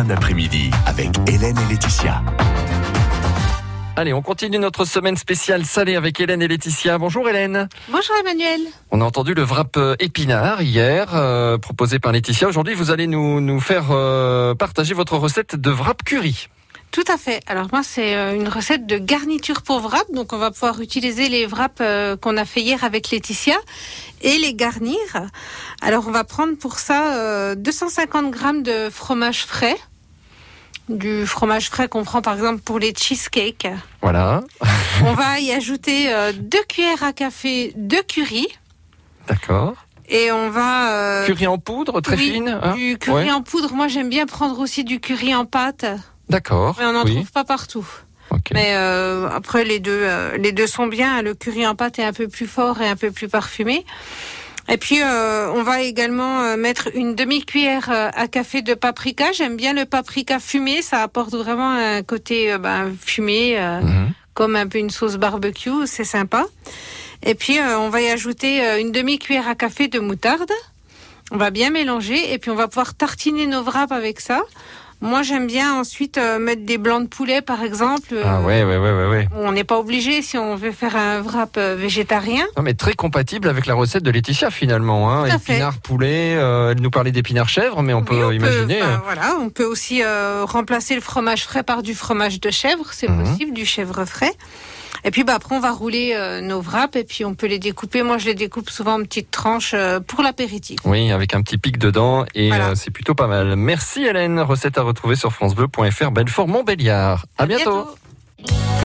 fin d'après-midi avec Hélène et Laetitia. Allez, on continue notre semaine spéciale salée avec Hélène et Laetitia. Bonjour Hélène. Bonjour Emmanuel. On a entendu le wrap épinard hier, proposé par Laetitia. Aujourd'hui, vous allez nous faire partager votre recette de wrap curry. Tout à fait. Alors moi, c'est une recette de garniture pour wrap. Donc on va pouvoir utiliser les wraps qu'on a fait hier avec Laetitia et les garnir. Alors on va prendre pour ça 250 g de fromage frais. Du fromage frais qu'on prend par exemple pour les cheesecakes. Voilà. On va y ajouter 2 cuillères à café de curry. D'accord. Et on va... curry en poudre, très fine. Hein, du curry en poudre. Moi, j'aime bien prendre aussi du curry en pâte. D'accord. Mais on n'en trouve pas partout. Okay. Mais après, les deux sont bien. Le curry en pâte est un peu plus fort et un peu plus parfumé. Et puis, on va également mettre une demi-cuillère à café de paprika. J'aime bien le paprika fumé. Ça apporte vraiment un côté fumé, comme un peu une sauce barbecue. C'est sympa. Et puis, on va y ajouter une demi-cuillère à café de moutarde. On va bien mélanger. Et puis, on va pouvoir tartiner nos wraps avec ça. Moi, j'aime bien ensuite mettre des blancs de poulet, par exemple. Ah ouais. On n'est pas obligé si on veut faire un wrap végétarien. Non, mais très compatible avec la recette de Laetitia, finalement. Hein. Épinards, poulet, elle nous parlait d'épinards chèvres, mais on peut imaginer... voilà, on peut aussi remplacer le fromage frais par du fromage de chèvre, c'est possible, du chèvre frais. Et puis après, on va rouler nos wraps et puis on peut les découper. Moi, je les découpe souvent en petites tranches pour l'apéritif. Oui, avec un petit pic dedans et voilà. C'est plutôt pas mal. Merci Hélène, recette à retrouver sur francebleu.fr Belfort Montbéliard. À bientôt.